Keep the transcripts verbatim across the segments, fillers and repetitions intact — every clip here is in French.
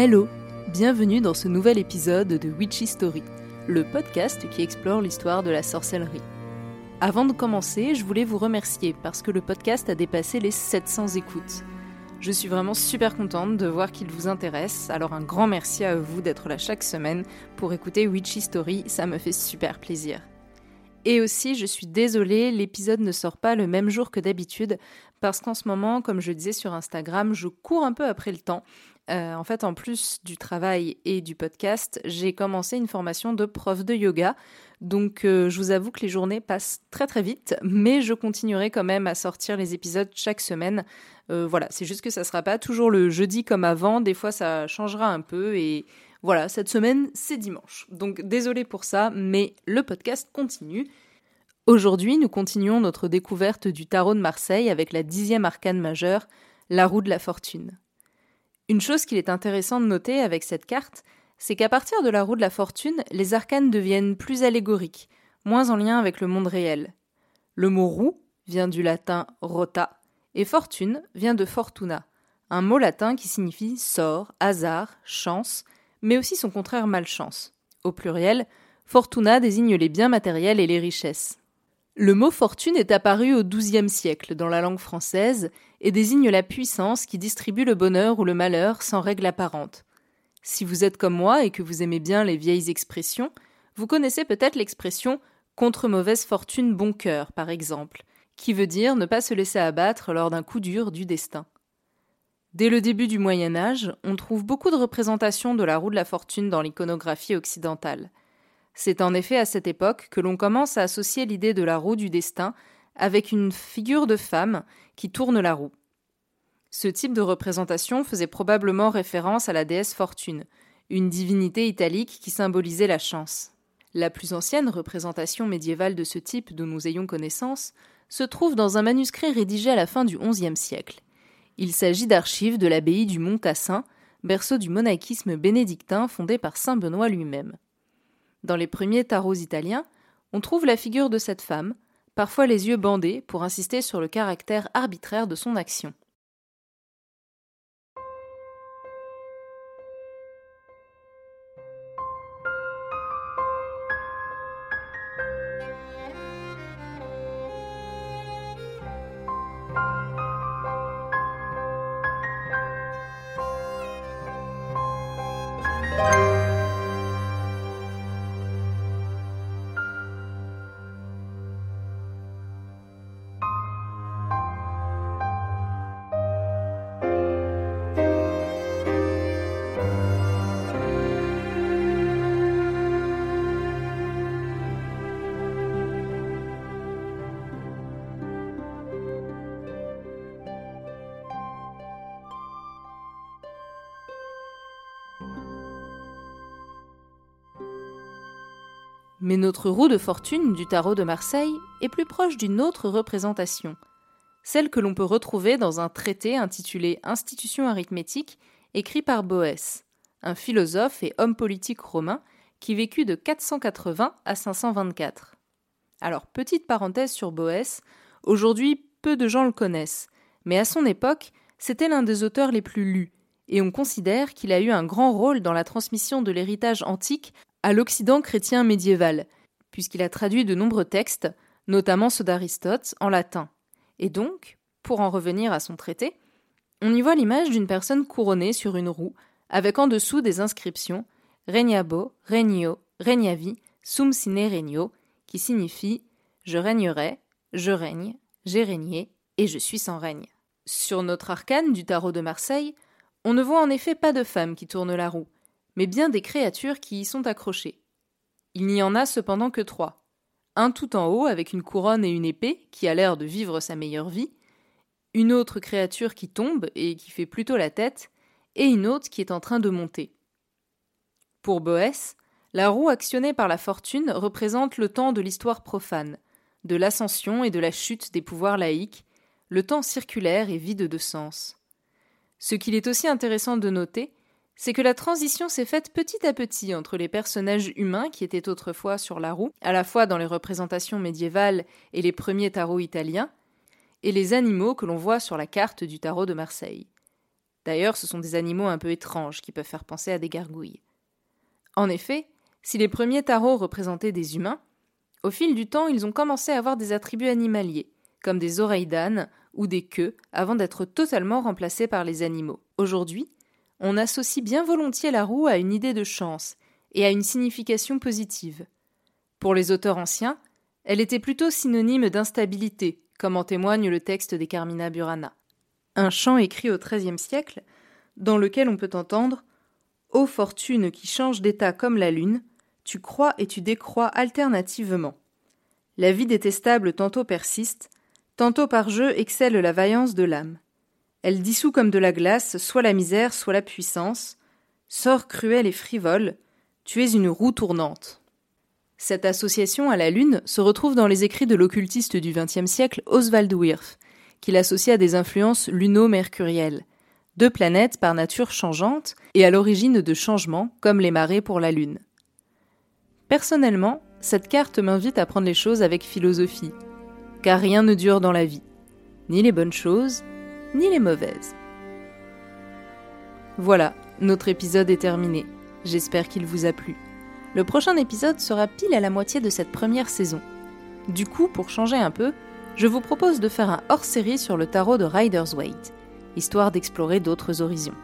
Hello, bienvenue dans ce nouvel épisode de Witchistory, le podcast qui explore l'histoire de la sorcellerie. Avant de commencer, je voulais vous remercier parce que le podcast a dépassé les sept cents écoutes. Je suis vraiment super contente de voir qu'il vous intéresse, alors un grand merci à vous d'être là chaque semaine pour écouter Witchistory, ça me fait super plaisir. Et aussi, je suis désolée, l'épisode ne sort pas le même jour que d'habitude, parce qu'en ce moment, comme je disais sur Instagram, je cours un peu après le temps. Euh, en fait, en plus du travail et du podcast, j'ai commencé une formation de prof de yoga, donc euh, je vous avoue que les journées passent très très vite, mais je continuerai quand même à sortir les épisodes chaque semaine. Euh, voilà, c'est juste que ça ne sera pas toujours le jeudi comme avant, des fois ça changera un peu et... Voilà, cette semaine, c'est dimanche. Donc désolé pour ça, mais le podcast continue. Aujourd'hui, nous continuons notre découverte du tarot de Marseille avec la dixième arcane majeure, la roue de la fortune. Une chose qu'il est intéressant de noter avec cette carte, c'est qu'à partir de la roue de la fortune, les arcanes deviennent plus allégoriques, moins en lien avec le monde réel. Le mot « roue » vient du latin « rota » et « fortune » vient de « fortuna », un mot latin qui signifie « sort »,« hasard »,« chance », mais aussi son contraire malchance. Au pluriel, fortuna désigne les biens matériels et les richesses. Le mot fortune est apparu au douzième siècle dans la langue française et désigne la puissance qui distribue le bonheur ou le malheur sans règle apparente. Si vous êtes comme moi et que vous aimez bien les vieilles expressions, vous connaissez peut-être l'expression « contre mauvaise fortune bon cœur » par exemple, qui veut dire ne pas se laisser abattre lors d'un coup dur du destin. Dès le début du Moyen Âge, on trouve beaucoup de représentations de la roue de la fortune dans l'iconographie occidentale. C'est en effet à cette époque que l'on commence à associer l'idée de la roue du destin avec une figure de femme qui tourne la roue. Ce type de représentation faisait probablement référence à la déesse Fortune, une divinité italique qui symbolisait la chance. La plus ancienne représentation médiévale de ce type dont nous ayons connaissance se trouve dans un manuscrit rédigé à la fin du onzième siècle. Il s'agit d'archives de l'abbaye du Mont Cassin, berceau du monachisme bénédictin fondé par saint Benoît lui-même. Dans les premiers tarots italiens, on trouve la figure de cette femme, parfois les yeux bandés pour insister sur le caractère arbitraire de son action. Mais notre roue de fortune du tarot de Marseille est plus proche d'une autre représentation, celle que l'on peut retrouver dans un traité intitulé « Institution arithmétique » écrit par Boèce, un philosophe et homme politique romain qui vécut de quatre cent quatre-vingts à cinq cent vingt-quatre. Alors, petite parenthèse sur Boèce, aujourd'hui peu de gens le connaissent, mais à son époque, c'était l'un des auteurs les plus lus, et on considère qu'il a eu un grand rôle dans la transmission de l'héritage antique à l'Occident chrétien médiéval, puisqu'il a traduit de nombreux textes, notamment ceux d'Aristote, en latin. Et donc, pour en revenir à son traité, on y voit l'image d'une personne couronnée sur une roue, avec en dessous des inscriptions « Regnabo, regnio, regnavi, sum sine regno », qui signifie « Je régnerai, je règne, j'ai régné, et je suis sans règne ». Sur notre arcane du tarot de Marseille, on ne voit en effet pas de femme qui tourne la roue, mais bien des créatures qui y sont accrochées. Il n'y en a cependant que trois. Un tout en haut avec une couronne et une épée, qui a l'air de vivre sa meilleure vie, une autre créature qui tombe et qui fait plutôt la tête, et une autre qui est en train de monter. Pour Boèce, la roue actionnée par la fortune représente le temps de l'histoire profane, de l'ascension et de la chute des pouvoirs laïques, le temps circulaire et vide de sens. Ce qu'il est aussi intéressant de noter, c'est que la transition s'est faite petit à petit entre les personnages humains qui étaient autrefois sur la roue, à la fois dans les représentations médiévales et les premiers tarots italiens, et les animaux que l'on voit sur la carte du tarot de Marseille. D'ailleurs, ce sont des animaux un peu étranges qui peuvent faire penser à des gargouilles. En effet, si les premiers tarots représentaient des humains, au fil du temps, ils ont commencé à avoir des attributs animaliers, comme des oreilles d'âne ou des queues, avant d'être totalement remplacés par les animaux. Aujourd'hui, on associe bien volontiers la roue à une idée de chance et à une signification positive. Pour les auteurs anciens, elle était plutôt synonyme d'instabilité, comme en témoigne le texte des Carmina Burana. Un chant écrit au treizième siècle, dans lequel on peut entendre « Ô fortune qui change d'état comme la lune, tu crois et tu décrois alternativement. La vie détestable tantôt persiste, tantôt par jeu excelle la vaillance de l'âme. Elle dissout comme de la glace, soit la misère, soit la puissance. Sors cruel et frivole, tu es une roue tournante. » Cette association à la lune se retrouve dans les écrits de l'occultiste du vingtième siècle Oswald Wirth, qui l'associe à des influences luno-mercurielles, deux planètes par nature changeantes et à l'origine de changements comme les marées pour la lune. Personnellement, cette carte m'invite à prendre les choses avec philosophie, car rien ne dure dans la vie, ni les bonnes choses, ni les mauvaises. Voilà, notre épisode est terminé. J'espère qu'il vous a plu. Le prochain épisode sera pile à la moitié de cette première saison. Du coup, pour changer un peu, je vous propose de faire un hors-série sur le tarot de Rider's Waite, histoire d'explorer d'autres horizons.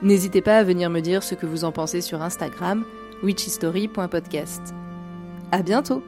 N'hésitez pas à venir me dire ce que vous en pensez sur Instagram, witchistory point podcast. À bientôt!